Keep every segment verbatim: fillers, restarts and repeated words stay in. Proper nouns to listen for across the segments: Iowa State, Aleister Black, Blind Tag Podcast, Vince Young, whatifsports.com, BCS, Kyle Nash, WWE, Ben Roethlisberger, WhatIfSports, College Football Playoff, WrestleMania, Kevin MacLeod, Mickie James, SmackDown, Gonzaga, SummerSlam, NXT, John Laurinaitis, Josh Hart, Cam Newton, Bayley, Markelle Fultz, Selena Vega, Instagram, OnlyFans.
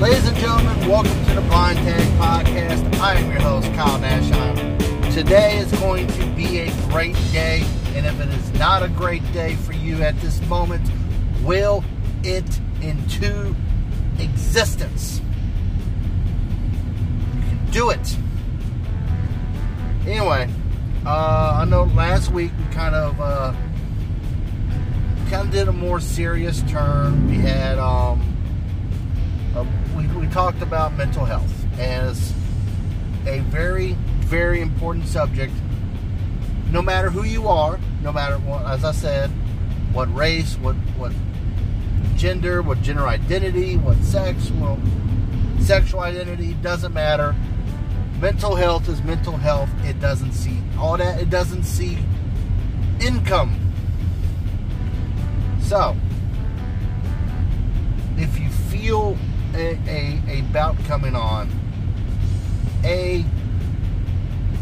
Ladies and gentlemen, welcome to the Blind Tag Podcast. I am your host, Kyle Nash. Today is going to be a great day, and if it is not a great day for you at this moment, will it into existence. You can do it. Anyway, uh, I know last week we kind of uh, kind of did a more serious turn. We had um, a, we, we talked about mental health as a very, very important subject. No matter who you are, no matter what, as I said, what race, what what gender, what gender identity, what sex, well, sexual identity, doesn't matter. Mental health is mental health. It doesn't see all that. It doesn't see income. So, if you feel a, a, a bout coming on, a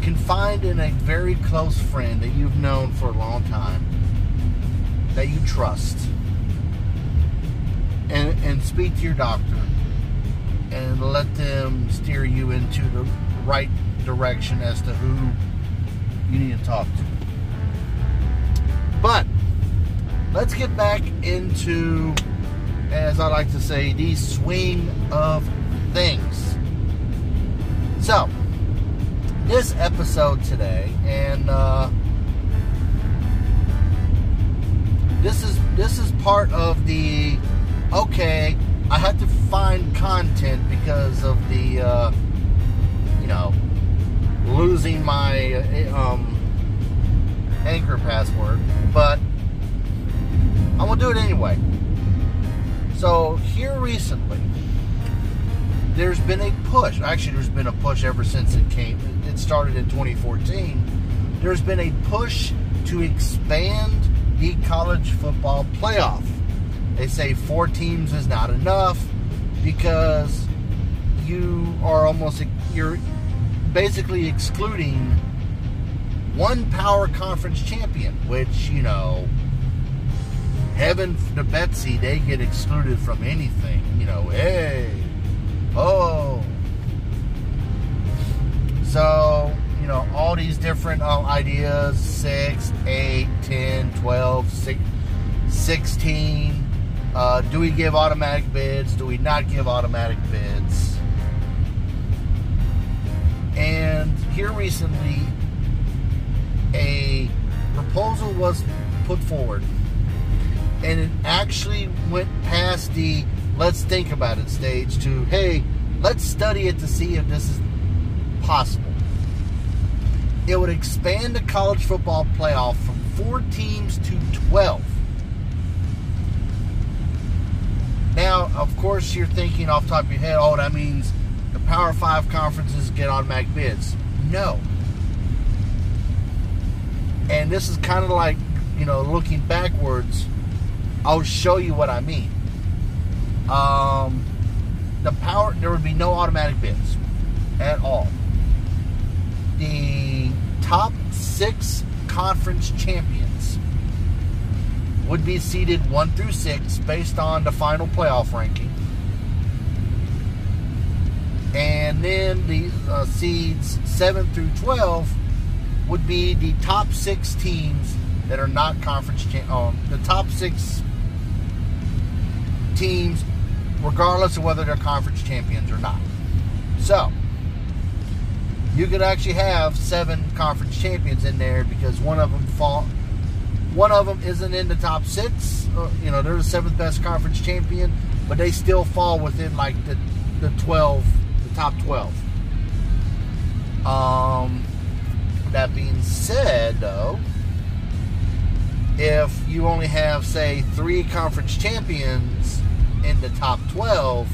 confide in a very close friend that you've known for a long time, that you trust, and, and speak to your doctor, and let them steer you into the right direction as to who you need to talk to. But let's get back into, as I like to say, the swing of things. So, this episode today, and uh, this is this is part of the, okay, I had to find content because of the, uh, you know, losing my um, anchor password, but I'm going to do it anyway. So, here recently, there's been a push. Actually, there's been a push ever since it came. It started in twenty fourteen. There's been a push to expand the college football playoff. They say four teams is not enough because you are almost, you're basically excluding one power conference champion, which, you know, heaven to Betsy, they get excluded from anything. You know, hey, oh. So, you know, all these different um, ideas, six, eight, ten, twelve, six, sixteen. Uh, do we give automatic bids? Do we not give automatic bids? And here recently, a proposal was put forward, and it actually went past the let's think about it stage to, hey, let's study it to see if this is possible. It would expand the college football playoff from four teams to twelve. Now, of course, you're thinking off the top of your head, oh, that means the Power Five conferences get automatic bids. No. And this is kind of like, you know, looking backwards. I'll show you what I mean. Um, the power, there would be no automatic bids at all. The top six conference champions would be seeded one through six based on the final playoff ranking. And then the uh, seeds seven through twelve would be the top six teams that are not conference champions. Um, the top six teams, regardless of whether they're conference champions or not. So, you could actually have seven conference champions in there because one of them fall, one of them isn't in the top six. Or, you know, they're the seventh best conference champion, but they still fall within like the the twelve, the top twelve. Um, that being said, though, if you only have, say, three conference champions in the top twelve,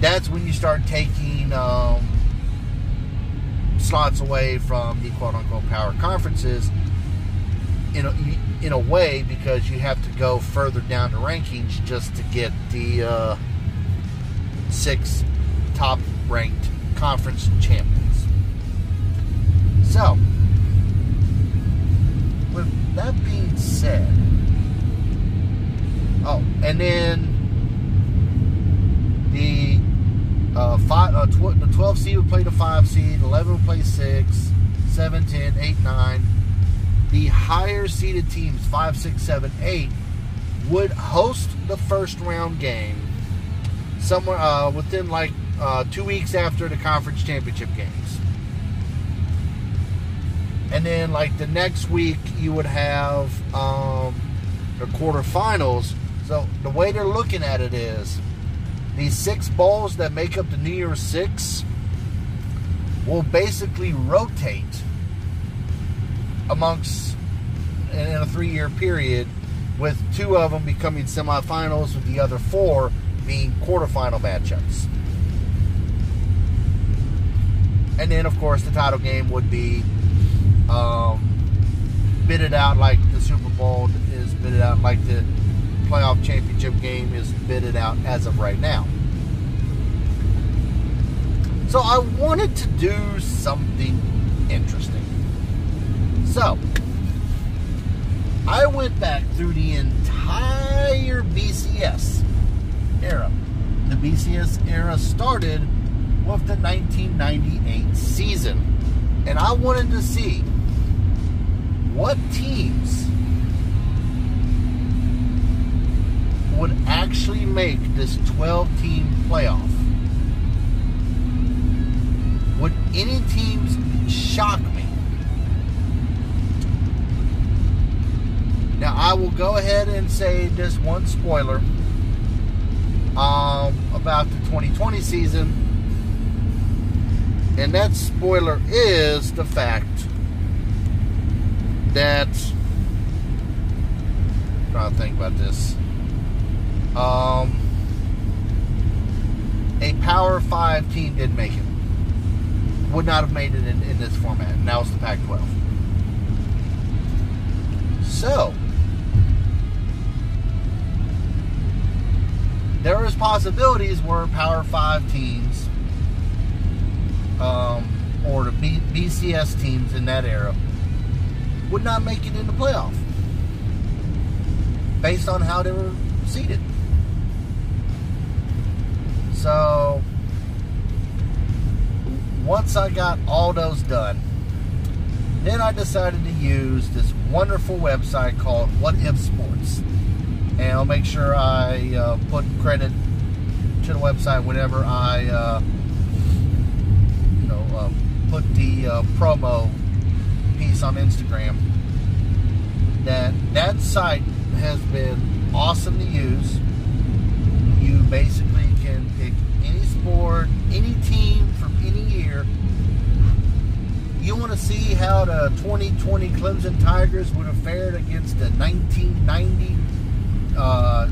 that's when you start taking um, slots away from the quote-unquote power conferences in a, in a way, because you have to go further down the rankings just to get the uh, six top-ranked conference champions. So, with that being said, oh, and then five, uh, tw- the twelve seed would play the five seed, eleven would play six, seven, ten, eight, nine. The higher seeded teams, five, six, seven, eight, would host the first round game somewhere uh, within like uh, two weeks after the conference championship games. And then like the next week you would have um, the quarterfinals. So the way they're looking at it is these six bowls that make up the New Year's Six will basically rotate amongst in a three-year period, with two of them becoming semifinals, with the other four being quarterfinal matchups. And then, of course, the title game would be um, bidded out like the Super Bowl is bidded out, like the playoff championship game is bidded out as of right now. So I wanted to do something interesting. So I went back through the entire B C S era. The B C S era started with the nineteen ninety-eight season, and I wanted to see what teams would actually make this twelve-team playoff. Would any teams shock me? Now, I will go ahead and say just one spoiler um, about the twenty twenty season, and that spoiler is the fact that, I'm trying to think about this, um, a Power five team didn't make it, would not have made it in, in this format, and that was the Pac twelve. So, there is possibilities where Power five teams um, or the B- BCS teams in that era would not make it in the playoff based on how they were seeded. So, once I got all those done, then I decided to use this wonderful website called WhatIfSports. And I'll make sure I uh, put credit to the website whenever I uh, you know, uh, put the uh, promo piece on Instagram. That that site has been awesome to use. You basically can pick any sport, any team from any year. You want to see how the twenty twenty Clemson Tigers would have fared against the nineteen ninety uh,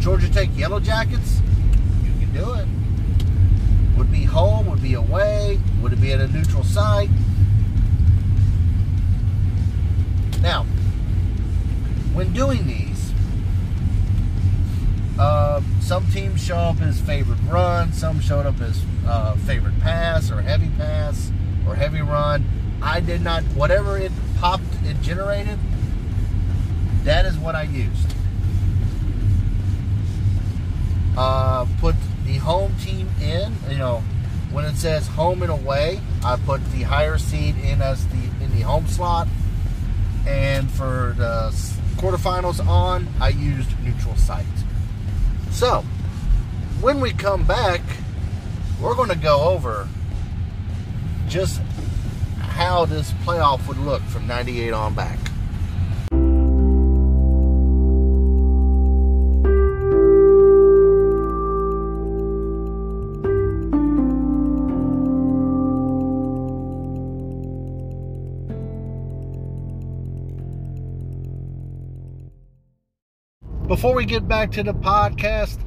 Georgia Tech Yellow Jackets? You can do it. Would it be home? Would it be away? Would it be at a neutral site? Now, when doing these, uh, some teams show up as favorite run, some showed up as uh, favorite pass or heavy pass. Or heavy run. I did not, whatever it popped, it generated, that is what I used. Uh, put the home team in, you know, when it says home and away, I put the higher seed in as the in the home slot. And for the quarterfinals on, I used neutral site. So, when we come back, we're going to go over just how this playoff would look from ninety-eight on back. Before we get back to the podcast,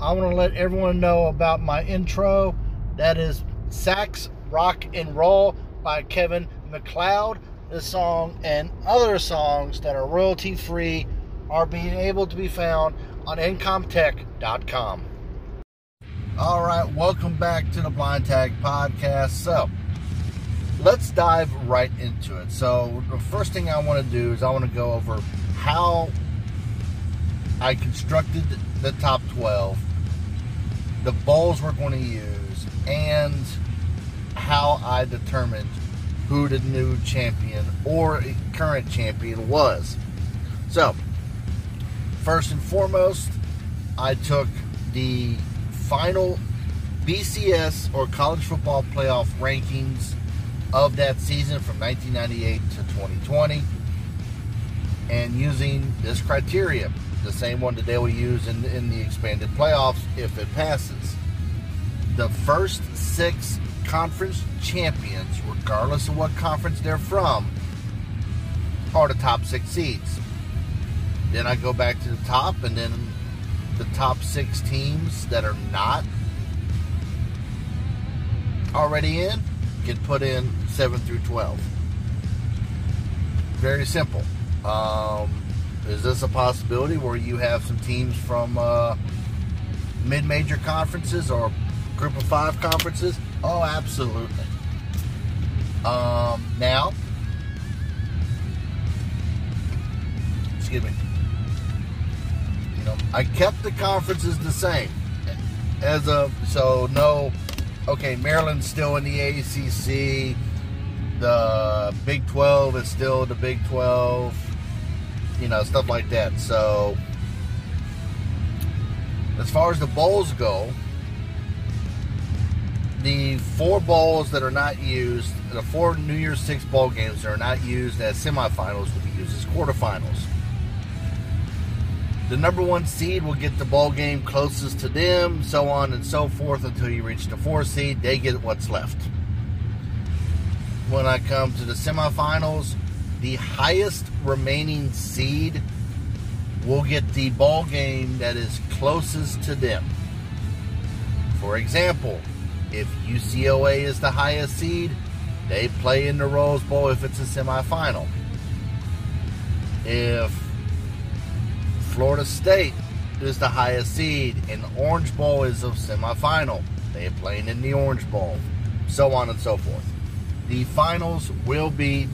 I want to let everyone know about my intro. That is Sax Rock and Roll by Kevin MacLeod. This song and other songs that are royalty free are being able to be found on income tech dot com. All right, welcome back to the Blind Tag Podcast. So let's dive right into it. So the first thing I want to do is I want to go over how I constructed the top twelve the balls we're going to use, and how I determined who the new champion or current champion was. So, first and foremost, I took the final B C S or College Football Playoff rankings of that season from nineteen ninety-eight to twenty twenty, and using this criteria, the same one that they will use in, in the expanded playoffs if it passes. The first six conference champions, regardless of what conference they're from, are the top six seeds. Then I go back to the top, and then the top six teams that are not already in get put in seven through twelve. Very simple. Um, is this a possibility where you have some teams from uh, mid-major conferences or group of five conferences? Oh, absolutely. Um, now, excuse me. You know, I kept the conferences the same as of, so no, okay, Maryland's still in the A C C. The Big twelve is still the Big twelve, you know, stuff like that. So, as far as the bowls go, the four bowls that are not used, the four New Year's Six bowl games that are not used as semifinals will be used as quarterfinals. The number one seed will get the bowl game closest to them, so on and so forth until you reach the four seed. They get what's left. When I come to the semifinals, the highest remaining seed will get the ball game that is closest to them. For example, if U C L A is the highest seed, they play in the Rose Bowl if it's a semifinal. If Florida State is the highest seed and the Orange Bowl is a semifinal, they're playing in the Orange Bowl, so on and so forth. The finals will be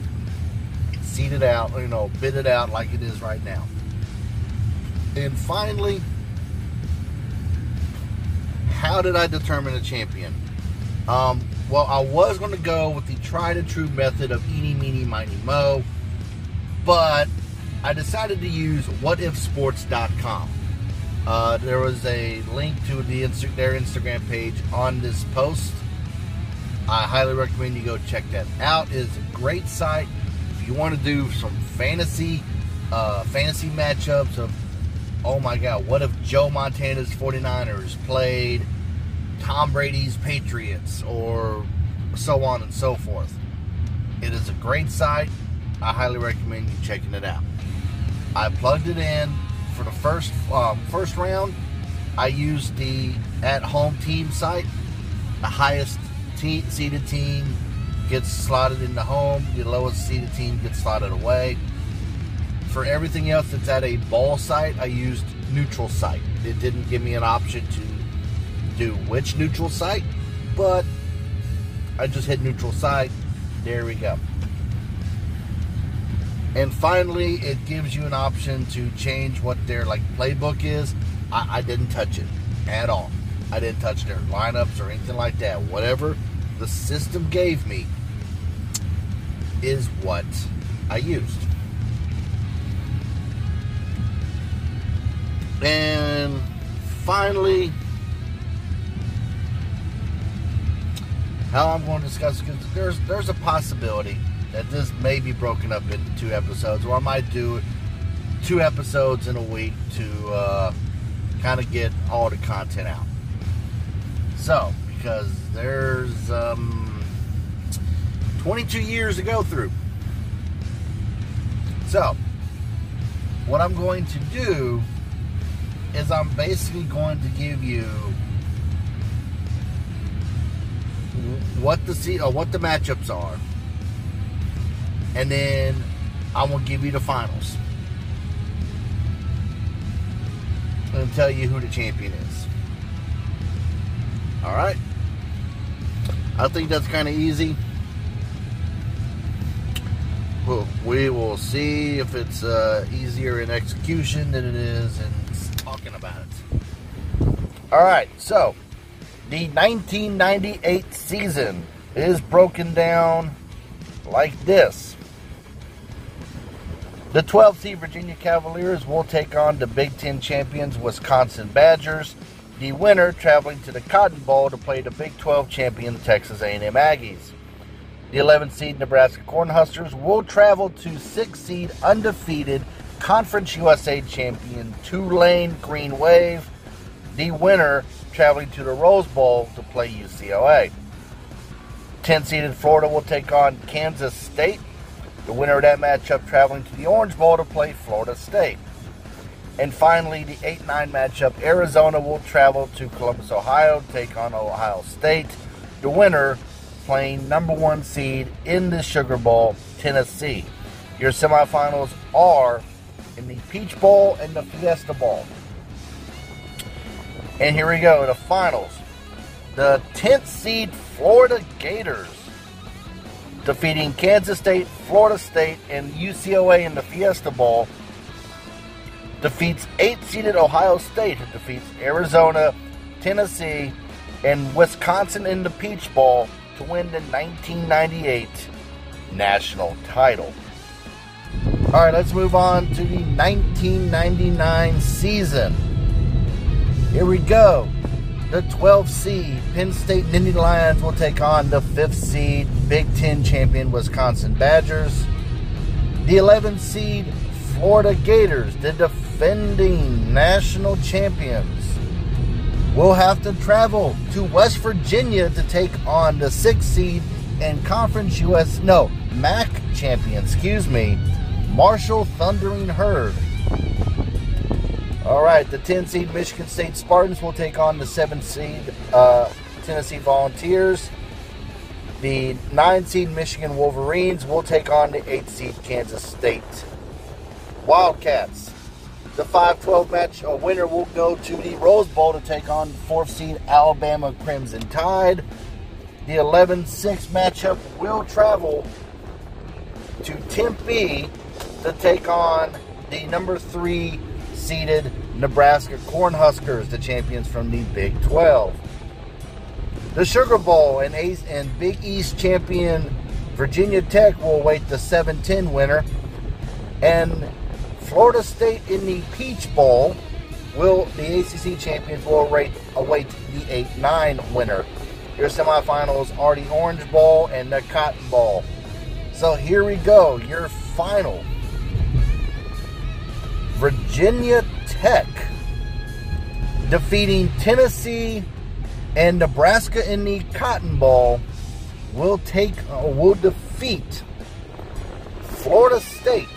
seeded out, you know, bidded out like it is right now. And finally, how did I determine a champion? Um, well, I was going to go with the tried and true method of eeny, meeny, miny, mo, but I decided to use what if sports dot com. Uh, there was a link to the Insta- their Instagram page on this post. I highly recommend you go check that out. It's a great site if you want to do some fantasy uh, fantasy matchups of, oh my God, what if Joe Montana's 49ers played Tom Brady's Patriots, or so on and so forth. It is a great site. I highly recommend you checking it out. I plugged it in for the first um, first round. I used the at-home team site. The highest seeded team gets slotted into home. The lowest seeded team gets slotted away. For everything else that's at a bowl site, I used neutral site. It didn't give me an option to do which neutral site, but I just hit neutral site. There we go. And finally, it gives you an option to change what their like playbook is. I, I didn't touch it at all. I didn't touch their lineups or anything like that. Whatever the system gave me is what I used. And finally, how I'm going to discuss, because there's there's a possibility that this may be broken up into two episodes, or I might do two episodes in a week to uh, kind of get all the content out. So, because there's um, twenty-two years to go through. So, what I'm going to do is I'm basically going to give you what the seed, or what the matchups are, and then I will give you the finals and tell you who the champion is. All right, I think that's kind of easy. Well, we will see if it's uh, easier in execution than it is in talking about it. All right, so The nineteen ninety-eight season is broken down like this. The twelve seed Virginia Cavaliers will take on the Big Ten champions Wisconsin Badgers. The winner traveling to the Cotton Bowl to play the Big twelve champion Texas A and M Aggies. The eleven seed Nebraska Cornhuskers will travel to six seed undefeated Conference U S A champion Tulane Green Wave. The winner traveling to the Rose Bowl to play U C L A. ten seeded Florida will take on Kansas State. The winner of that matchup traveling to the Orange Bowl to play Florida State. And finally, the eight nine matchup, Arizona will travel to Columbus, Ohio to take on Ohio State. The winner playing number one seed in the Sugar Bowl, Tennessee. Your semifinals are in the Peach Bowl and the Fiesta Bowl. And here we go, the finals. The tenth seed Florida Gators defeating Kansas State, Florida State, and U C L A in the Fiesta Bowl. Defeats eight-seeded Ohio State, who defeats Arizona, Tennessee, and Wisconsin in the Peach Bowl to win the nineteen ninety-eight national title. All right, let's move on to the nineteen ninety-nine season. Here we go. The twelve seed Penn State Nittany Lions will take on the fifth seed Big Ten champion Wisconsin Badgers. The eleven seed Florida Gators, the defending national champions, will have to travel to West Virginia to take on the sixth seed and Conference U S, no, M A C champion, excuse me, Marshall Thundering Herd. All right, the ten seed Michigan State Spartans will take on the seven seed uh, Tennessee Volunteers. The nine seed Michigan Wolverines will take on the eight seed Kansas State Wildcats. The five twelve match, a winner will go to the Rose Bowl to take on fourth seed Alabama Crimson Tide. The eleven six matchup will travel to Tempe to take on the number three seeded Nebraska Cornhuskers, the champions from the Big twelve. The Sugar Bowl and, Ace and Big East champion Virginia Tech will await the seven ten winner. And Florida State in the Peach Bowl, will the A C C champions will await, await the eight nine winner. Your semifinals are the Orange Bowl and the Cotton Bowl. So here we go, your final. Virginia Tech defeating Tennessee and Nebraska in the Cotton Bowl will take uh, will defeat Florida State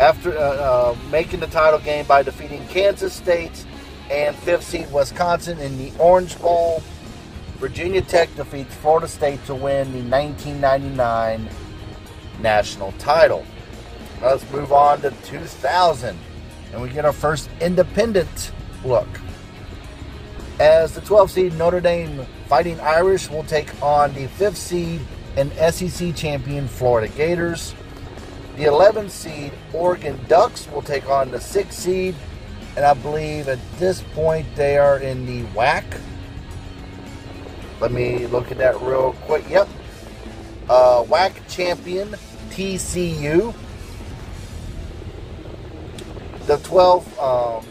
after uh, uh, making the title game by defeating Kansas State and fifth seed Wisconsin in the Orange Bowl. Virginia Tech defeats Florida State to win the nineteen ninety-nine national title. Now let's move on to two thousand, and we get our first independent look. As the twelve seed Notre Dame Fighting Irish will take on the fifth seed and S E C champion Florida Gators. The eleven seed Oregon Ducks will take on the six seed, and I believe at this point they are in the W A C. Let me look at that real quick. Yep. Uh, W A C champion T C U. The twelve um,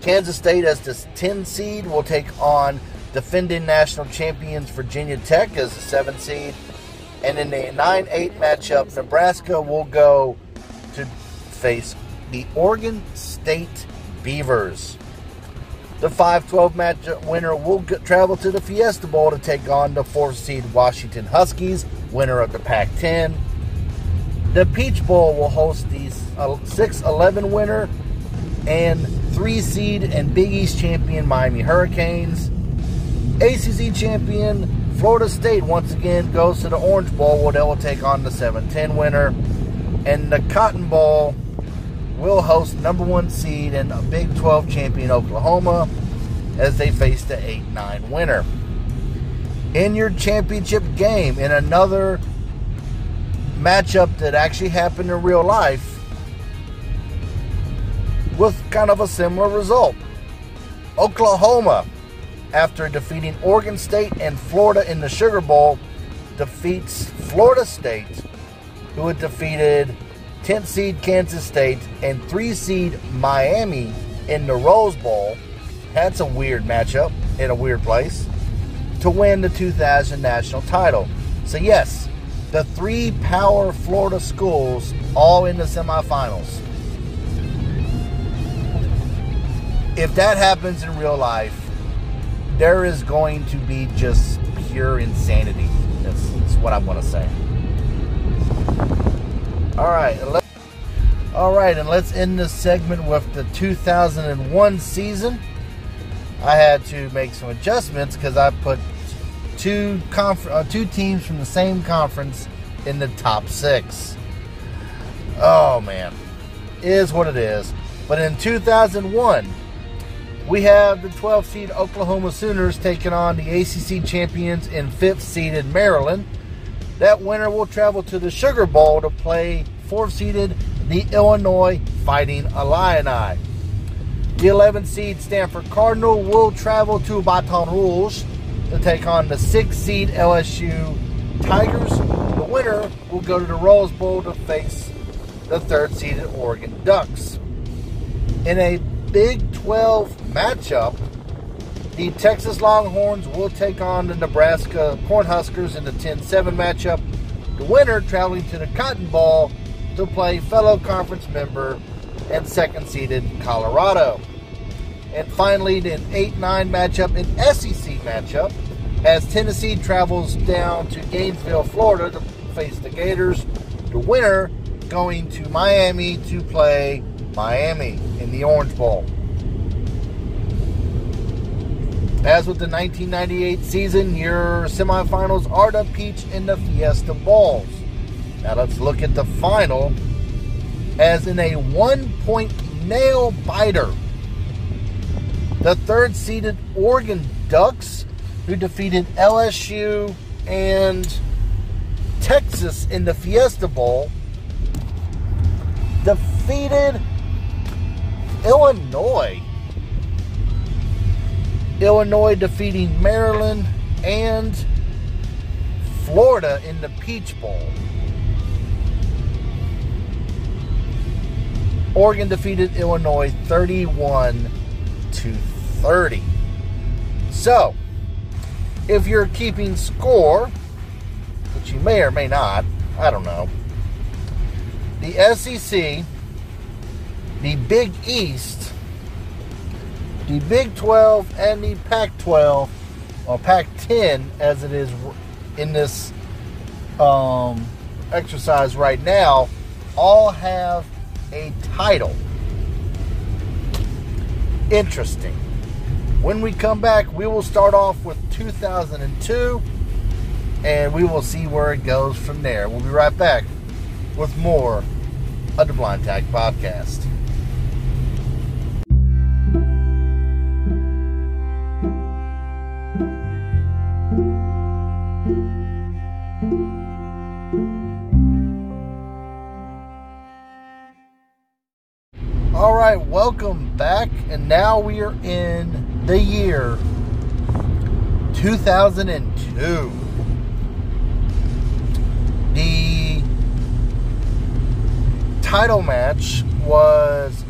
Kansas State as the ten seed will take on defending national champions Virginia Tech as the seven seed. And in the nine eight matchup, Nebraska will go to face the Oregon State Beavers. The five twelve matchup winner will go, travel to the Fiesta Bowl to take on the fourth seed Washington Huskies, winner of the Pac ten. The Peach Bowl will host the six eleven winner and three seed and Big East champion Miami Hurricanes. A C C champion Florida State once again goes to the Orange Bowl where they will take on the seven ten winner. And the Cotton Bowl will host number one seed and a Big twelve champion Oklahoma as they face the eight nine winner. In your championship game, in another matchup that actually happened in real life with kind of a similar result, Oklahoma after defeating Oregon State and Florida in the Sugar Bowl, defeats Florida State, who had defeated tenth seed Kansas State and three seed Miami in the Rose Bowl. That's a weird matchup in a weird place, to win the two thousand national title. So yes, the three power Florida schools all in the semifinals. If that happens in real life, there is going to be just pure insanity. That's, that's what I'm going to say. All right, and let's, all right, and let's end this segment with the two thousand one season. I had to make some adjustments because I put two conf- uh, two teams from the same conference in the top six. Oh, man. It is what it is. But in two thousand one, we have the twelve seed Oklahoma Sooners taking on the A C C champions and fifth seeded Maryland. That winner will travel to the Sugar Bowl to play fourth seeded the Illinois Fighting Illini. The eleven seed Stanford Cardinal will travel to Baton Rouge to take on the six seed L S U Tigers. The winner will go to the Rose Bowl to face the third seeded Oregon Ducks. In a Big twelve matchup, the Texas Longhorns will take on the Nebraska Cornhuskers in the ten seven matchup. The winner traveling to the Cotton Bowl to play fellow conference member and second seeded Colorado. And finally, the eight nine matchup, an S E C matchup, as Tennessee travels down to Gainesville, Florida to face the Gators. The winner going to Miami to play Miami in the Orange Bowl. As with the nineteen ninety-eight season, your semifinals are the Peach and the Fiesta Bowls. Now let's look at the final, as in a one-point nail-biter, the third seeded Oregon Ducks, who defeated L S U and Texas in the Fiesta Bowl, defeated Illinois. Illinois defeating Maryland and Florida in the Peach Bowl. Oregon defeated Illinois thirty-one to thirty. So, if you're keeping score, which you may or may not, I don't know, the S E C, the Big East, the Big twelve, and the Pac twelve, or Pac ten as it is in this um, exercise right now, all have a title. Interesting. When we come back, we will start off with two thousand two, and we will see where it goes from there. We'll be right back with more of the Blind Tag Podcast. All right, welcome back, and now we are in the year two thousand two. The title match was,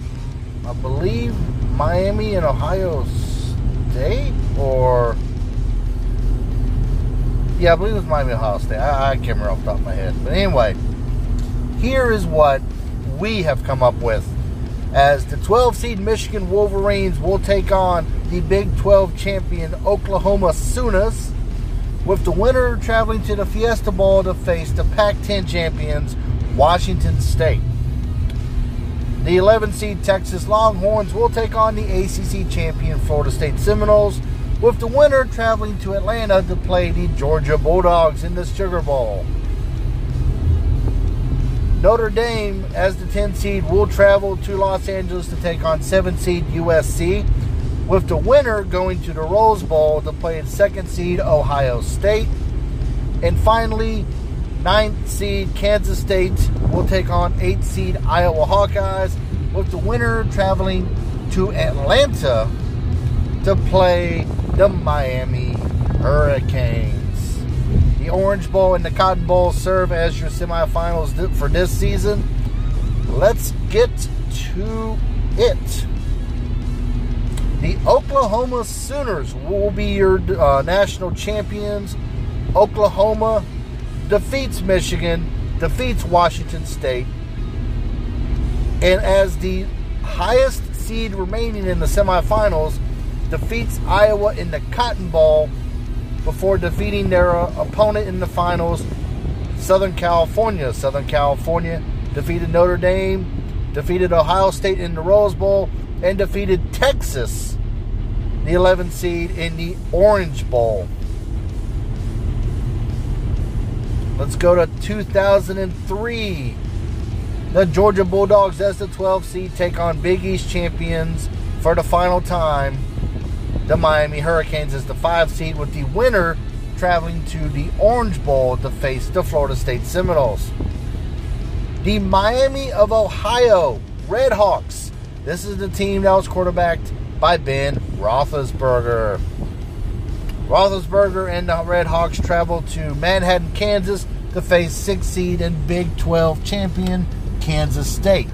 I believe, Miami and Ohio State, or yeah, I believe it was Miami and Ohio State. I, I can't remember off the top of my head, but anyway, here is what we have come up with. As the twelve seed Michigan Wolverines will take on the Big twelve champion Oklahoma Sooners, with the winner traveling to the Fiesta Bowl to face the Pac ten champions Washington State. The eleven seed Texas Longhorns will take on the A C C champion Florida State Seminoles, with the winner traveling to Atlanta to play the Georgia Bulldogs in the Sugar Bowl. Notre Dame, as the ten seed, will travel to Los Angeles to take on seven seed U S C, with the winner going to the Rose Bowl to play at second seed Ohio State. And finally, ninth seed Kansas State will take on eighth seed Iowa Hawkeyes, with the winner traveling to Atlanta to play the Miami Hurricanes. The Orange Bowl and the Cotton Bowl serve as your semifinals for this season. Let's get to it. The Oklahoma Sooners will be your uh, national champions. Oklahoma defeats Michigan, defeats Washington State. And as the highest seed remaining in the semifinals, defeats Iowa in the Cotton Bowl before defeating their uh, opponent in the finals, Southern California. Southern California defeated Notre Dame, defeated Ohio State in the Rose Bowl, and defeated Texas, the eleventh seed, in the Orange Bowl. Let's go to two thousand three. The Georgia Bulldogs, as the twelfth seed, take on Big East champions for the final time. The Miami Hurricanes is the five seed, with the winner traveling to the Orange Bowl to face the Florida State Seminoles. The Miami of Ohio Redhawks. This is the team that was quarterbacked by Ben Roethlisberger. Roethlisberger and the Redhawks traveled to Manhattan, Kansas to face six seed and Big twelve champion Kansas State.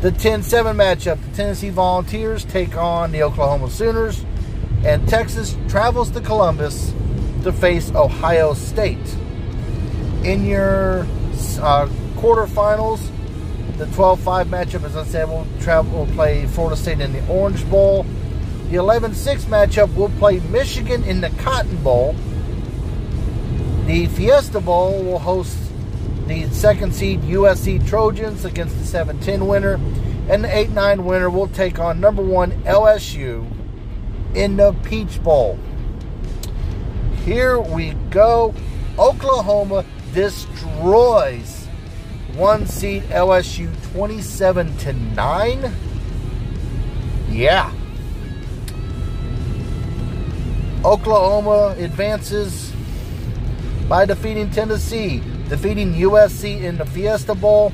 The ten seven matchup, the Tennessee Volunteers take on the Oklahoma Sooners, and Texas travels to Columbus to face Ohio State. In your uh, quarterfinals, the twelve five matchup, as I said, will travel will play Florida State in the Orange Bowl. The eleven six matchup will play Michigan in the Cotton Bowl. The Fiesta Bowl will host the second seed U S C Trojans against the seven ten winner. And the eight nine winner will take on number one L S U in the Peach Bowl. Here we go. Oklahoma destroys one seed L S U twenty-seven to nine. Yeah. Oklahoma advances by defeating Tennessee, defeating U S C in the Fiesta Bowl,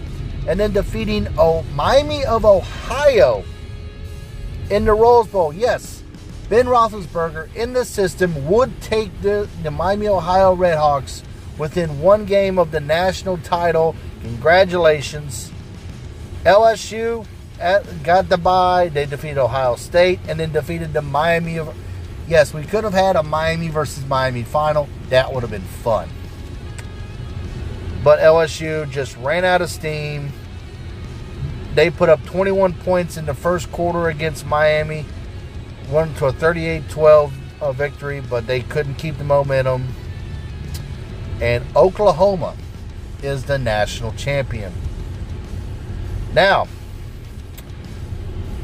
and then defeating o- Miami of Ohio in the Rose Bowl. Yes, Ben Roethlisberger in the system would take the, the Miami, Ohio Redhawks within one game of the national title. Congratulations. L S U at, got the bye. They defeated Ohio State and then defeated the Miami. Of, yes, we could have had a Miami versus Miami final. That would have been fun. But L S U just ran out of steam. They put up twenty-one points in the first quarter against Miami. Went to a thirty-eight twelve victory, but they couldn't keep the momentum. And Oklahoma is the national champion. Now,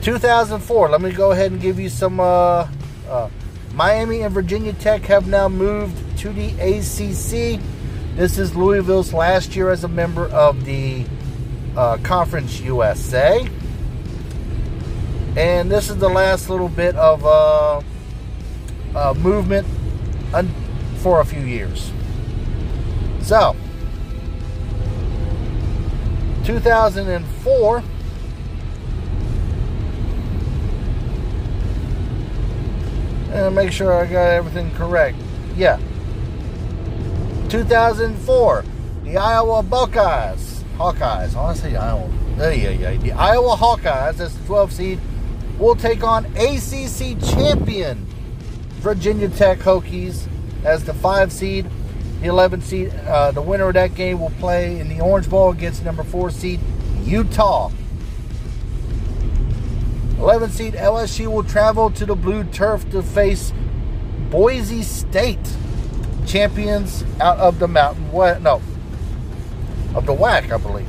two thousand four, let me go ahead and give you some uh, uh, Miami and Virginia Tech have now moved to the A C C. This is Louisville's last year as a member of the uh, Conference U S A. And this is the last little bit of uh, uh, movement un- for a few years. So, two thousand four, and make sure I got everything correct. Yeah, two thousand four, the Iowa Buckeyes, Hawkeyes, I want to say Iowa, yeah, yeah, yeah. The Iowa Hawkeyes, that's the twelfth seed, will take on A C C champion Virginia Tech Hokies as the five seed. The eleventh seed, uh, the winner of that game will play in the Orange Bowl against number four seed Utah. eleventh seed L S U will travel to the blue turf to face Boise State, champions out of the Mountain West, no, of the W A C, I believe.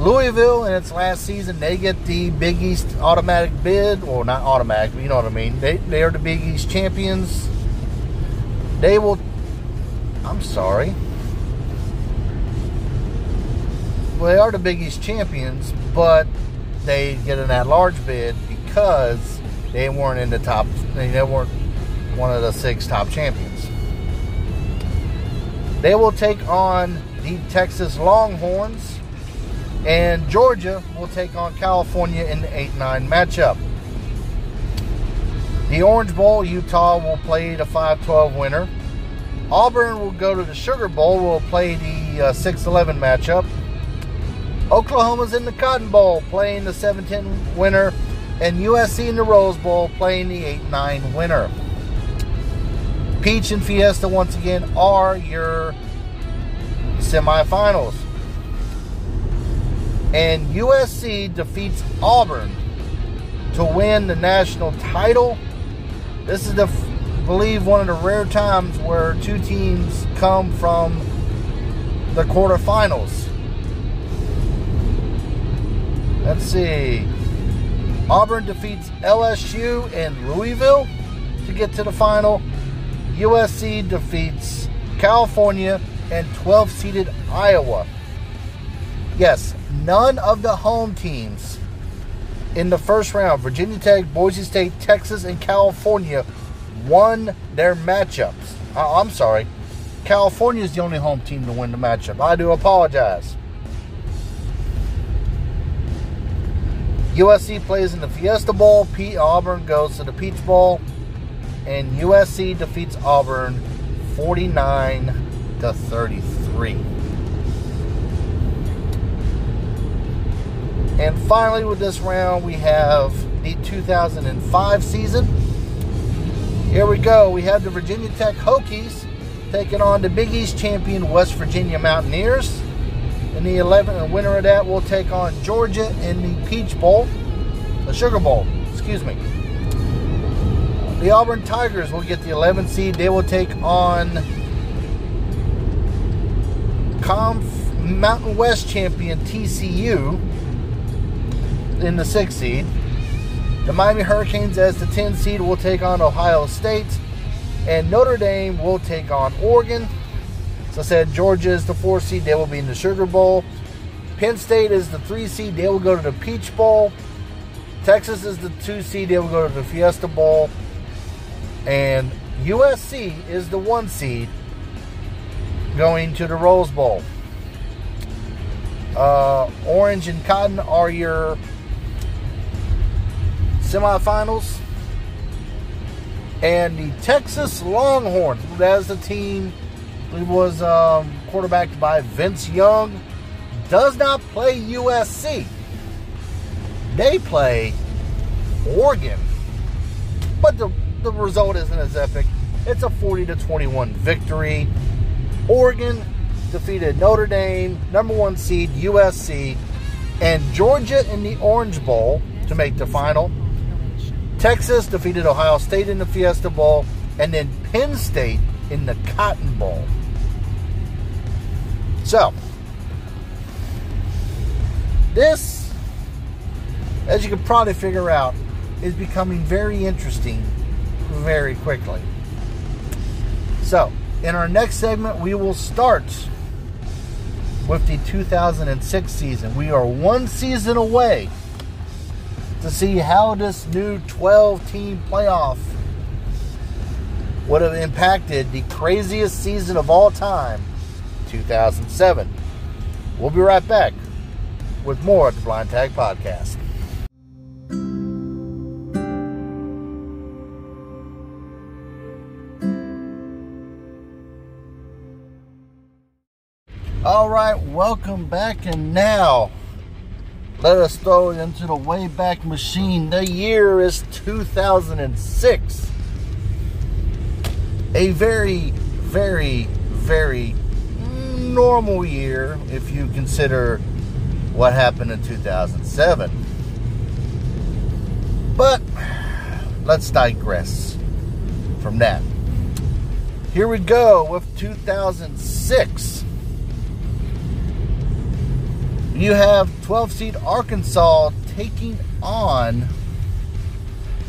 Louisville, in its last season, they get the Big East automatic bid. Well, not automatic, but you know what I mean. They they are the Big East champions. They will... I'm sorry. Well, they are the Big East champions, but they get an at-large bid because they weren't in the top... They weren't one of the six top champions. They will take on the Texas Longhorns. And Georgia will take on California in the eight nine matchup. The Orange Bowl, Utah will play the five twelve winner. Auburn will go to the Sugar Bowl, will play the uh, six eleven matchup. Oklahoma's in the Cotton Bowl, playing the seven ten winner. And U S C in the Rose Bowl, playing the eight nine winner. Peach and Fiesta, once again, are your semifinals. And U S C defeats Auburn to win the national title. This is, the, I believe, one of the rare times where two teams come from the quarterfinals. Let's see. Auburn defeats L S U and Louisville to get to the final. U S C defeats California and twelve seeded Iowa. Yes, none of the home teams in the first round, Virginia Tech, Boise State, Texas, and California, won their matchups. I- I'm sorry. California is the only home team to win the matchup. I do apologize. U S C plays in the Fiesta Bowl. Pete Auburn goes to the Peach Bowl. And U S C defeats Auburn forty-nine to thirty-three. And finally, with this round, we have the two thousand five season. Here we go. We have the Virginia Tech Hokies taking on the Big East champion West Virginia Mountaineers. In the eleventh, the winner of that will take on Georgia in the Peach Bowl, the Sugar Bowl, excuse me. The Auburn Tigers will get the eleventh seed. They will take on Conf- Mountain West champion T C U. In the sixth seed. The Miami Hurricanes as the tenth seed will take on Ohio State, and Notre Dame will take on Oregon. As I said, Georgia is the fourth seed. They will be in the Sugar Bowl. Penn State is the three seed. They will go to the Peach Bowl. Texas is the two seed. They will go to the Fiesta Bowl. And U S C is the one seed going to the Rose Bowl. Uh, Orange and Cotton are your semifinals. And the Texas Longhorns, that's the team that was um, quarterbacked by Vince Young, does not play U S C. They play Oregon. But the, the result isn't as epic. It's a forty to twenty-one victory. Oregon defeated Notre Dame, number one seed U S C, and Georgia in the Orange Bowl to make the final. Texas defeated Ohio State in the Fiesta Bowl, and then Penn State in the Cotton Bowl. So, this, as you can probably figure out, is becoming very interesting very quickly. So, in our next segment, we will start with the two thousand six season. We are one season away to see how this new twelve-team playoff would have impacted the craziest season of all time, two thousand seven. We'll be right back with more at the Blind Tag Podcast. All right, welcome back, and now let us throw it into the Wayback Machine. The year is two thousand six. A very, very, very normal year if you consider what happened in two thousand seven. But let's digress from that. Here we go with two thousand six. You have twelve seed Arkansas taking on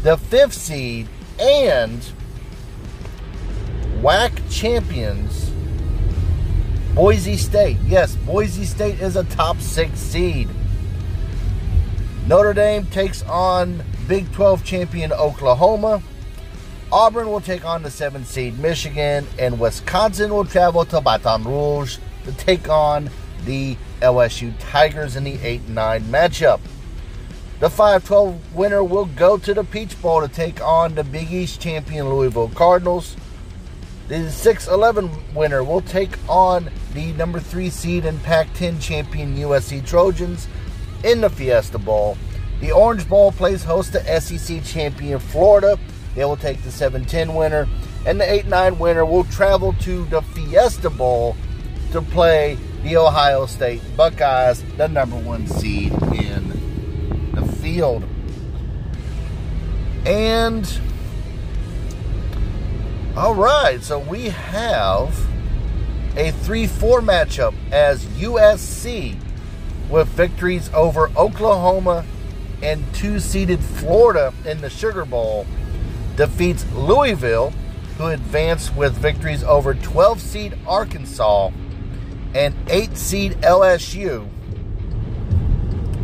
the fifth seed and W A C champions Boise State. Yes, Boise State is a top six seed. Notre Dame takes on Big twelve champion Oklahoma. Auburn will take on the seventh seed Michigan, and Wisconsin will travel to Baton Rouge to take on the L S U Tigers in the eight nine matchup. The five twelve winner will go to the Peach Bowl to take on the Big East champion Louisville Cardinals. The six eleven winner will take on the number three seed and Pac ten champion U S C Trojans in the Fiesta Bowl. The Orange Bowl plays host to S E C champion Florida. They will take the seven ten winner, and the eight nine winner will travel to the Fiesta Bowl to play the Ohio State Buckeyes, the number one seed in the field. And, all right, so we have a three four matchup as U S C, with victories over Oklahoma and two-seeded Florida in the Sugar Bowl, defeats Louisville, who advanced with victories over twelve-seed Arkansas and eight-seed L S U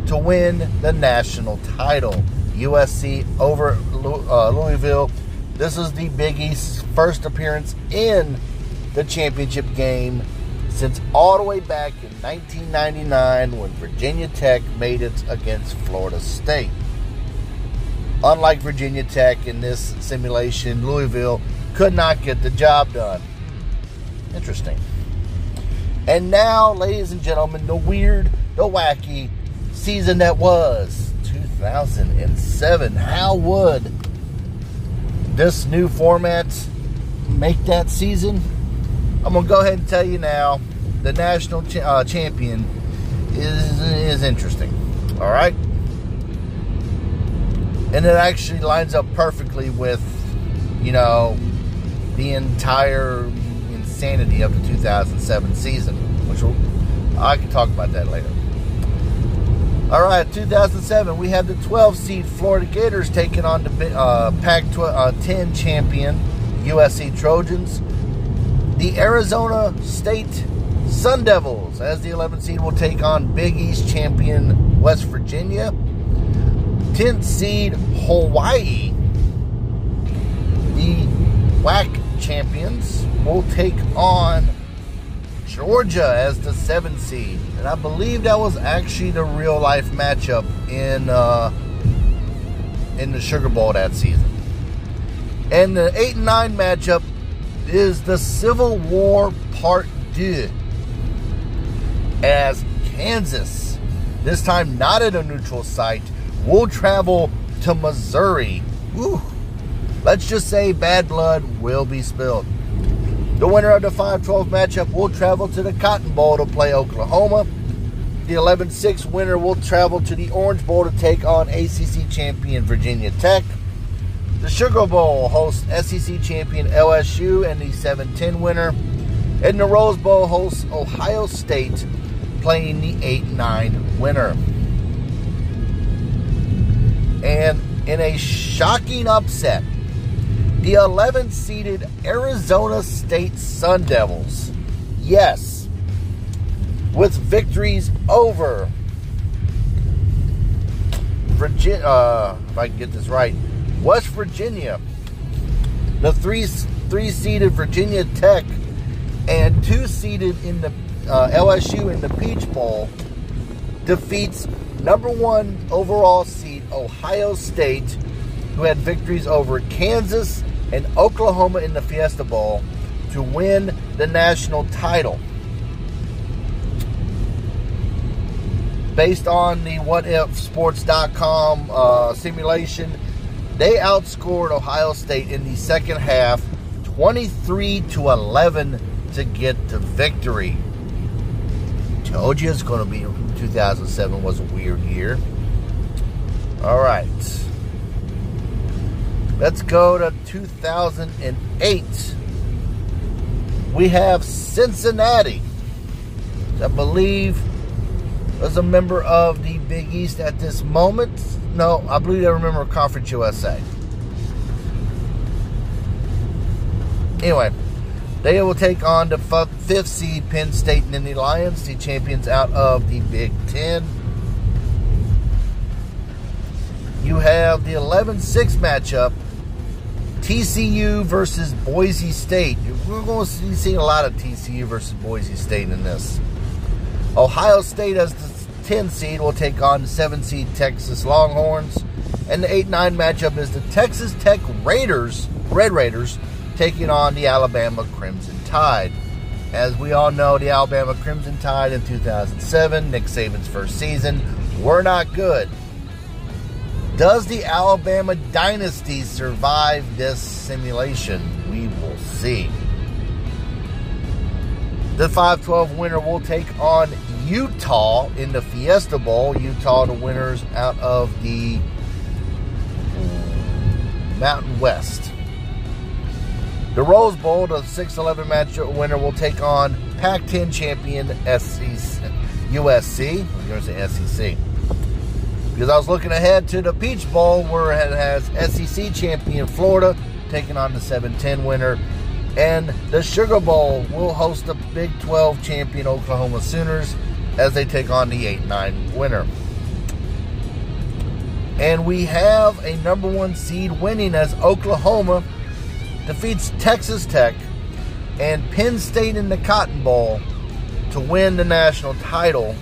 to win the national title. U S C over Louisville. This is the Big East's first appearance in the championship game since all the way back in nineteen ninety-nine when Virginia Tech made it against Florida State. Unlike Virginia Tech in this simulation, Louisville could not get the job done. Interesting. And now, ladies and gentlemen, the weird, the wacky season that was two thousand seven. How would this new format make that season? I'm going to go ahead and tell you now, the national ch- uh, champion is, is interesting. All right? And it actually lines up perfectly with, you know, the entire insanity of the two thousand seven season, which we'll, I can talk about that later. All right, two thousand seven, we have the twelve-seed Florida Gators taking on the uh, Pac ten champion U S C Trojans. The Arizona State Sun Devils, as the eleven seed, will take on Big East champion West Virginia. tenth seed Hawaii, the W A C champions, will take on Georgia as the seven seed. And I believe that was actually the real life matchup in uh, in the Sugar Bowl that season. And the eight and nine matchup is the Civil War Part Deux, as Kansas, this time not at a neutral site, will travel to Missouri. Woo. Let's just say bad blood will be spilled. The winner of the five twelve matchup will travel to the Cotton Bowl to play Oklahoma. The eleven six winner will travel to the Orange Bowl to take on A C C champion Virginia Tech. The Sugar Bowl hosts S E C champion L S U and the seven ten winner. And the Rose Bowl hosts Ohio State playing the eight nine winner. And in a shocking upset, the eleven-seeded Arizona State Sun Devils, yes, with victories over Virginia, uh, if I can get this right, West Virginia, the three three-seeded Virginia Tech, and two-seeded in the uh, L S U in the Peach Bowl, defeats number one overall seed Ohio State, who had victories over Kansas and Oklahoma in the Fiesta Bowl, to win the national title. Based on the what if sports dot com uh, simulation, they outscored Ohio State in the second half twenty-three to eleven to get the victory. Told you it's going to be two thousand seven was a weird year. All right. Let's go to two thousand eight. We have Cincinnati, I believe, was a member of the Big East at this moment. No, I believe they were a member of Conference U S A. Anyway, they will take on the fifth seed Penn State Nittany Lions, the champions out of the Big Ten. You have the eleven six matchup, T C U versus Boise State. We're going to see a lot of T C U versus Boise State in this. Ohio State as the ten seed will take on seven seed Texas Longhorns. And the eight nine matchup is the Texas Tech Raiders, Red Raiders, taking on the Alabama Crimson Tide. As we all know, the Alabama Crimson Tide in two thousand seven, Nick Saban's first season, were not good. Does the Alabama dynasty survive this simulation? We will see. The five twelve winner will take on Utah in the Fiesta Bowl. Utah, the winners out of the Mountain West. The Rose Bowl, the six eleven matchup winner, will take on Pac ten champion U S C. I was going to say S E C. Because I was looking ahead to the Peach Bowl, where it has S E C champion Florida taking on the seven ten winner. And the Sugar Bowl will host the Big twelve champion Oklahoma Sooners as they take on the eight nine winner. And we have a number one seed winning as Oklahoma defeats Texas Tech and Penn State in the Cotton Bowl to win the national title.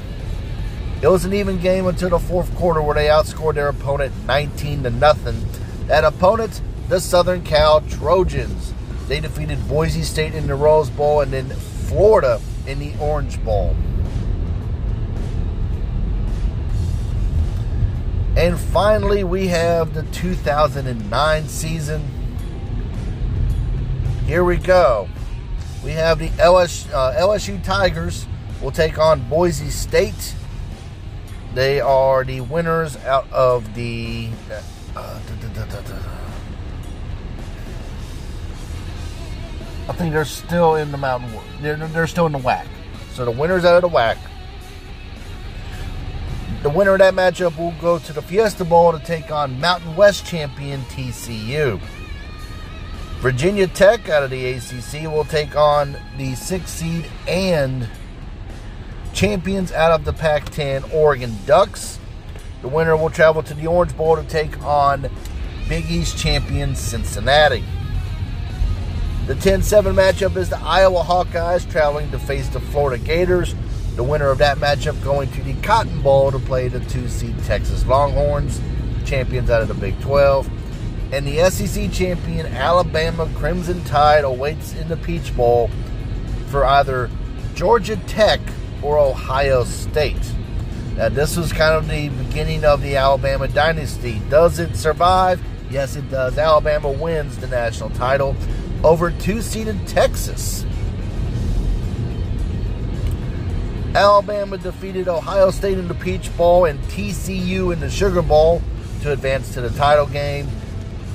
It was an even game until the fourth quarter where they outscored their opponent nineteen to nothing. That opponent, the Southern Cal Trojans. They defeated Boise State in the Rose Bowl and then Florida in the Orange Bowl. And finally, we have the two thousand nine season. Here we go. We have the L S U, uh, L S U Tigers will take on Boise State. They are the winners out of the uh, da, da, da, da, da. I think they're still in the Mountain West. They're, they're still in the W A C. So the winners out of the W A C. The winner of that matchup will go to the Fiesta Bowl to take on Mountain West champion T C U. Virginia Tech out of the A C C will take on the six seed and champions out of the Pac ten Oregon Ducks. The winner will travel to the Orange Bowl to take on Big East champion Cincinnati. The ten seven matchup is the Iowa Hawkeyes traveling to face the Florida Gators. The winner of that matchup going to the Cotton Bowl to play the two seed Texas Longhorns, champions out of the Big twelve. And the S E C champion Alabama Crimson Tide awaits in the Peach Bowl for either Georgia Tech or Ohio State. Now, this was kind of the beginning of the Alabama dynasty. Does it survive? Yes, it does. Alabama wins the national title over two-seeded Texas. Alabama defeated Ohio State in the Peach Bowl and T C U in the Sugar Bowl to advance to the title game.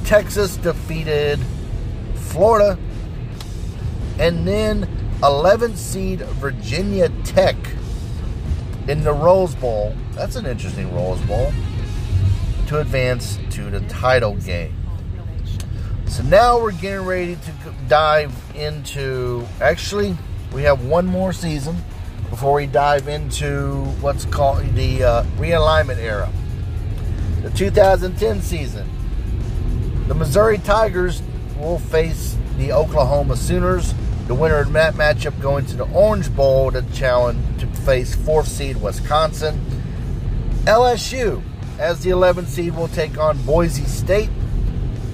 Texas defeated Florida. And then eleventh seed Virginia Tech in the Rose Bowl. That's an interesting Rose Bowl. To advance to the title game. So now we're getting ready to dive into... Actually, we have one more season before we dive into what's called the uh, realignment era. The two thousand ten season. The Missouri Tigers will face the Oklahoma Sooners. The winner of that matchup going to the Orange Bowl to challenge to face fourth seed Wisconsin. L S U, as the eleventh seed, will take on Boise State.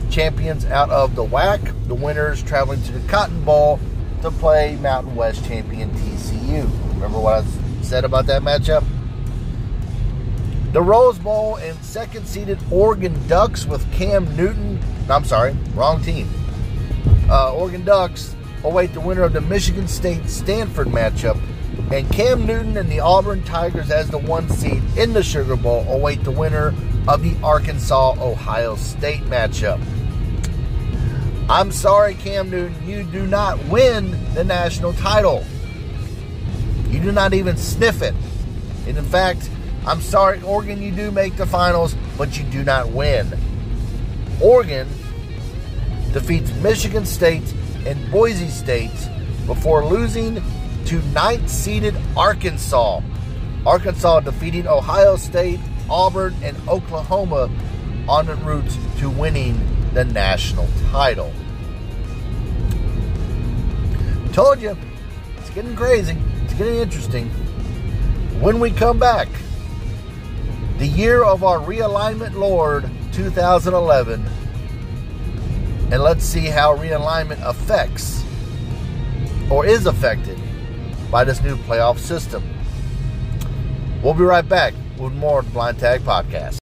Champions out of the W A C. The winners traveling to the Cotton Bowl to play Mountain West champion T C U. Remember what I said about that matchup? The Rose Bowl and second-seeded Oregon Ducks with Cam Newton. I'm sorry, wrong team. Uh, Oregon Ducks await the winner of the Michigan State-Stanford matchup. And Cam Newton and the Auburn Tigers as the one seed in the Sugar Bowl await the winner of the Arkansas-Ohio State matchup. I'm sorry, Cam Newton, you do not win the national title. You do not even sniff it. And in fact, I'm sorry, Oregon, you do make the finals, but you do not win. Oregon defeats Michigan State and Boise State before losing to ninth-seeded Arkansas. Arkansas defeating Ohio State, Auburn, and Oklahoma en route to winning the national title. Told you, it's getting crazy. It's getting interesting. When we come back, the year of our realignment, Lord, two thousand eleven. And let's see how realignment affects or is affected by this new playoff system. We'll be right back with more Blind Tag Podcast.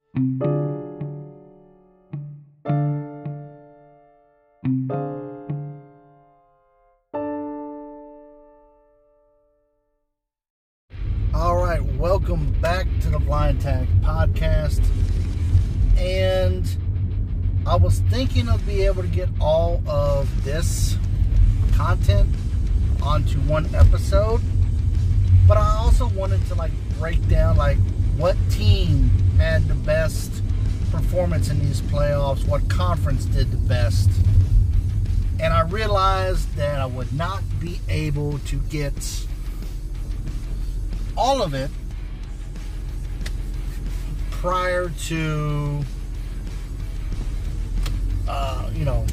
All right, welcome back to the Blind Tag Podcast. And I was thinking of being able to get all of this content onto one episode, but I also wanted to like break down like what team had the best performance in these playoffs, what conference did the best. And I realized that I would not be able to get all of it prior to uh, you know,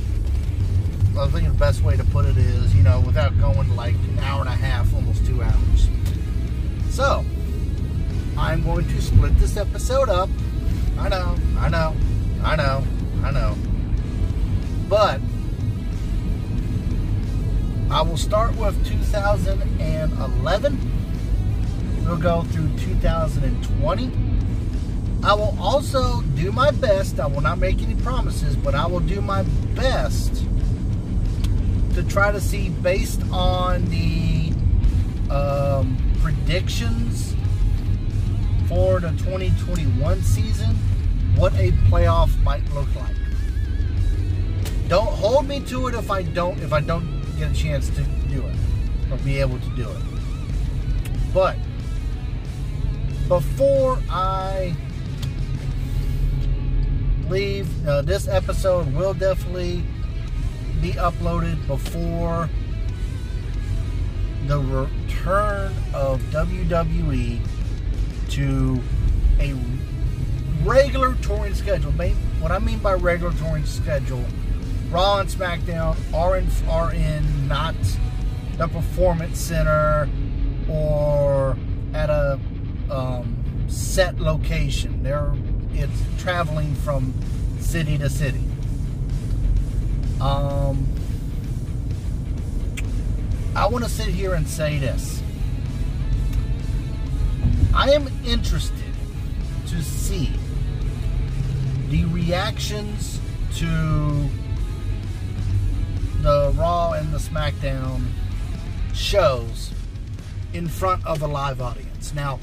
I think the best way to put it is, you know, without going like an hour and a half, almost two hours. So, I'm going to split this episode up. I know, I know, I know, I know. But, I will start with two thousand eleven. We'll go through two thousand twenty. I will also do my best. I will not make any promises, but I will do my best to try to see, based on the um, predictions for the twenty twenty-one season, what a playoff might look like. Don't hold me to it if I don't if I don't get a chance to do it or be able to do it. But before I leave, uh, this episode will definitely be uploaded before the return of W W E to a regular touring schedule. What I mean by regular touring schedule, Raw and SmackDown are in, are in not the Performance Center or at a um, set location. They're, it's traveling from city to city. Um, I want to sit here and say this. I am interested to see the reactions to the Raw and the SmackDown shows in front of a live audience. Now,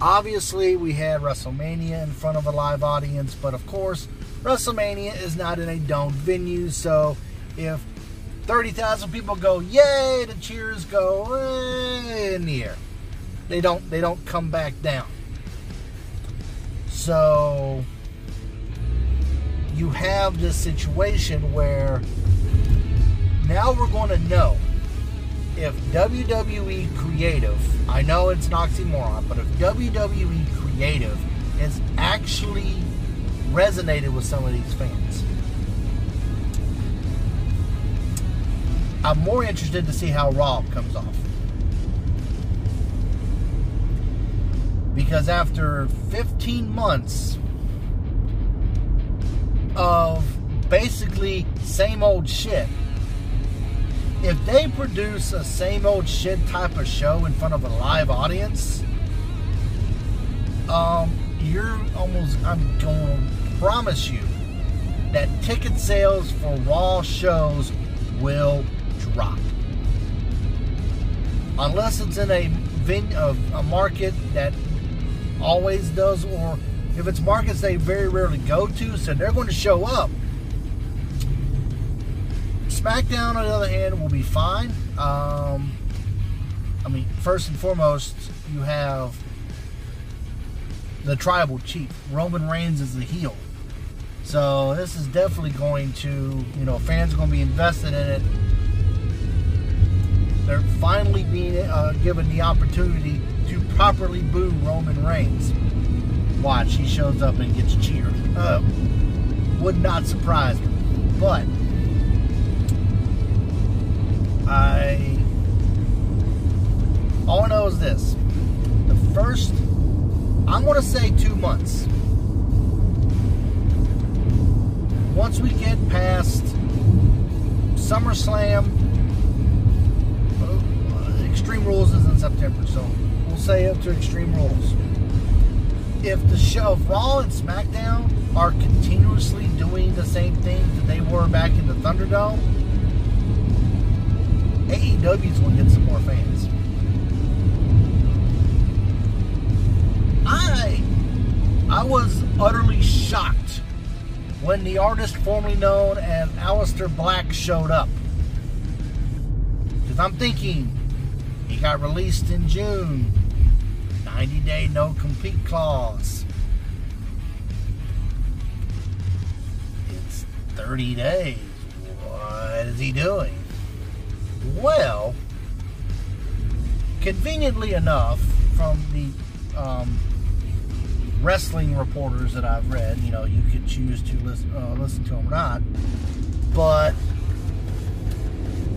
obviously, we had WrestleMania in front of a live audience, but of course, WrestleMania is not in a domed venue, so if thirty thousand people go, yay, the cheers go eh, in the air. They don't, they don't come back down. So you have this situation where now we're going to know if W W E Creative, I know it's an oxymoron, but if W W E Creative is actually resonated with some of these fans. I'm more interested to see how Raw comes off, because after fifteen months of basically same old shit, if they produce a same old shit type of show in front of a live audience, um, you're almost, I'm going to promise you that ticket sales for Raw shows will drop. Unless it's in a, ven- a, a market that always does, or if it's markets they very rarely go to, so they're going to show up. SmackDown, on the other hand, will be fine. Um, I mean, first and foremost, you have the tribal chief. Roman Reigns is the heel. So this is definitely going to, you know, fans are going to be invested in it. They're finally being uh, given the opportunity to properly boo Roman Reigns. Watch, he shows up and gets cheered. Uh, would not surprise me. But I, all I know is this. first, I'm going to say two months. Once we get past SummerSlam, Extreme Rules is in September, so we'll say up to Extreme Rules. If the show, if Raw and SmackDown are continuously doing the same thing that they were back in the Thunderdome, A E W's going to get some more fans. I, I was utterly shocked when the artist formerly known as Aleister Black showed up. Because I'm thinking, he got released in June. ninety day no-compete clause. It's thirty days. What is he doing? Well, conveniently enough, from the... Um, wrestling reporters that I've read, you know, you could choose to listen, uh, listen to them or not, but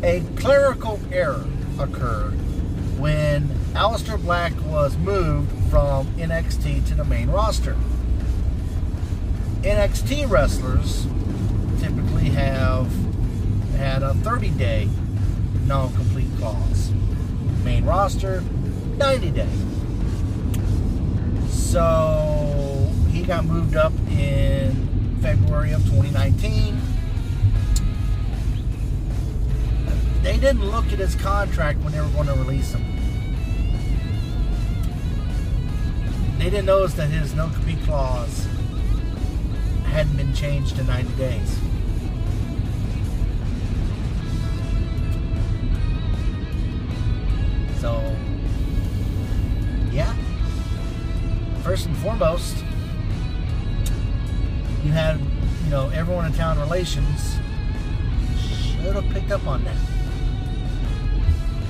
a clerical error occurred when Aleister Black was moved from N X T to the main roster. N X T wrestlers typically have had a thirty day non-complete clause. Main roster, ninety days. So, he got moved up in February of twenty nineteen. They didn't look at his contract when they were going to release him. They didn't notice that his no-compete clause hadn't been changed to ninety days. So, yeah. First and foremost, you had, you know, everyone in town relations should have picked up on that.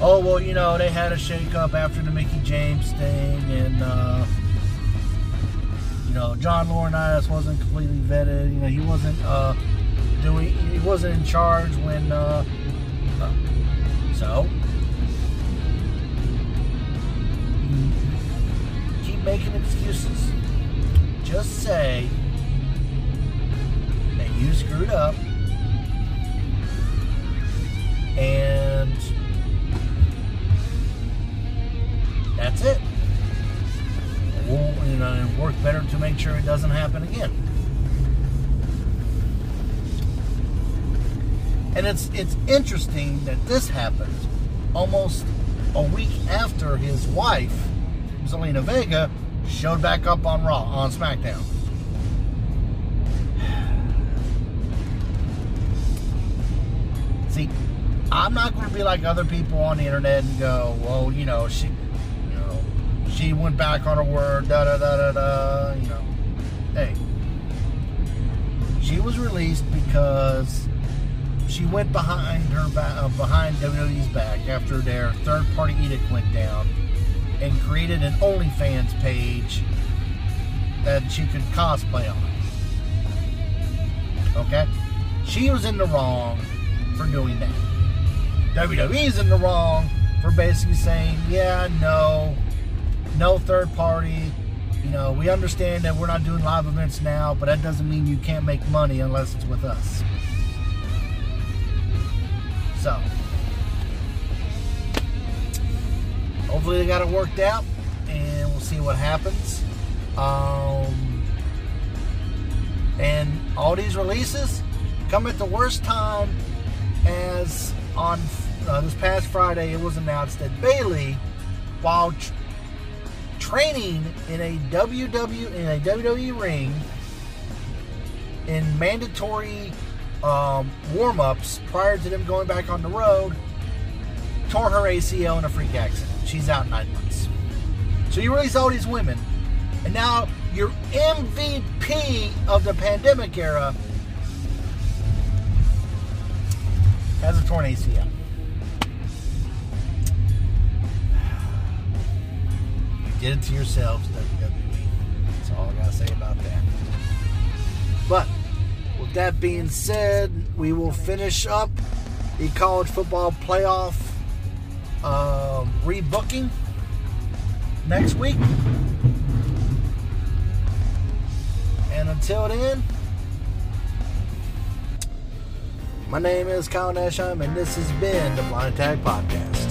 Oh, well, you know, they had a shake-up after the Mickie James thing, and, uh, you know, John Laurinaitis wasn't completely vetted. You know, he wasn't uh, doing, he wasn't in charge when, uh, uh so... making excuses. Just say that you screwed up and that's it. We'll, you know, work better to make sure it doesn't happen again. And it's it's interesting that this happened almost a week after his wife Selena Vega showed back up on Raw, on SmackDown. See, I'm not going to be like other people on the internet and go, well, you know, she, you know, she went back on her word, da da da da da. You know, hey, she was released because she went behind her uh, behind W W E's back after their third-party edict went down, and created an OnlyFans page that she could cosplay on. Okay? She was in the wrong for doing that. W W E's in the wrong for basically saying, yeah, no, no third party. You know, we understand that we're not doing live events now, but that doesn't mean you can't make money unless it's with us. So... hopefully they got it worked out, and we'll see what happens. Um, and all these releases come at the worst time, as on uh, this past Friday it was announced that Bayley, while tr training in a W W E ring in mandatory um, warm-ups prior to them going back on the road, tore her A C L in a freak accident. She's out nine months. So you release all these women, and now your M V P of the pandemic era has a torn A C L. You did it to yourselves, W W E. That's all I gotta say about that. But with that being said, we will finish up the college football playoff Um, rebooking next week. And until then, my name is Kyle Nash, and this has been the Blind Tag Podcast.